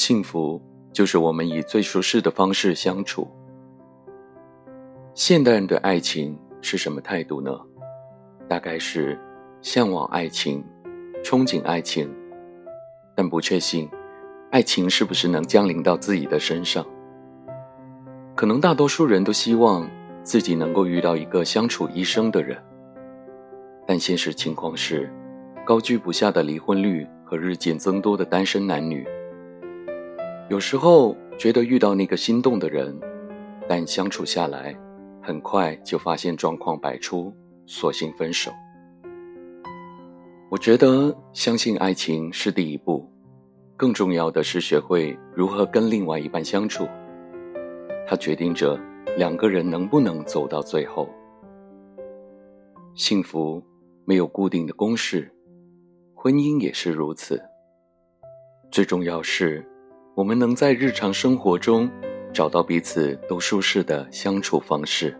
幸福就是我们以最舒适的方式相处。现代人的爱情是什么态度呢？大概是向往爱情，憧憬爱情，但不确信爱情是不是能降临到自己的身上。可能大多数人都希望自己能够遇到一个相处一生的人，但现实情况是高居不下的离婚率和日渐增多的单身男女。有时候觉得遇到那个心动的人，但相处下来很快就发现状况百出，索性分手。我觉得相信爱情是第一步，更重要的是学会如何跟另外一半相处，它决定着两个人能不能走到最后。幸福没有固定的公式，婚姻也是如此。最重要是我们能在日常生活中找到彼此都舒适的相处方式。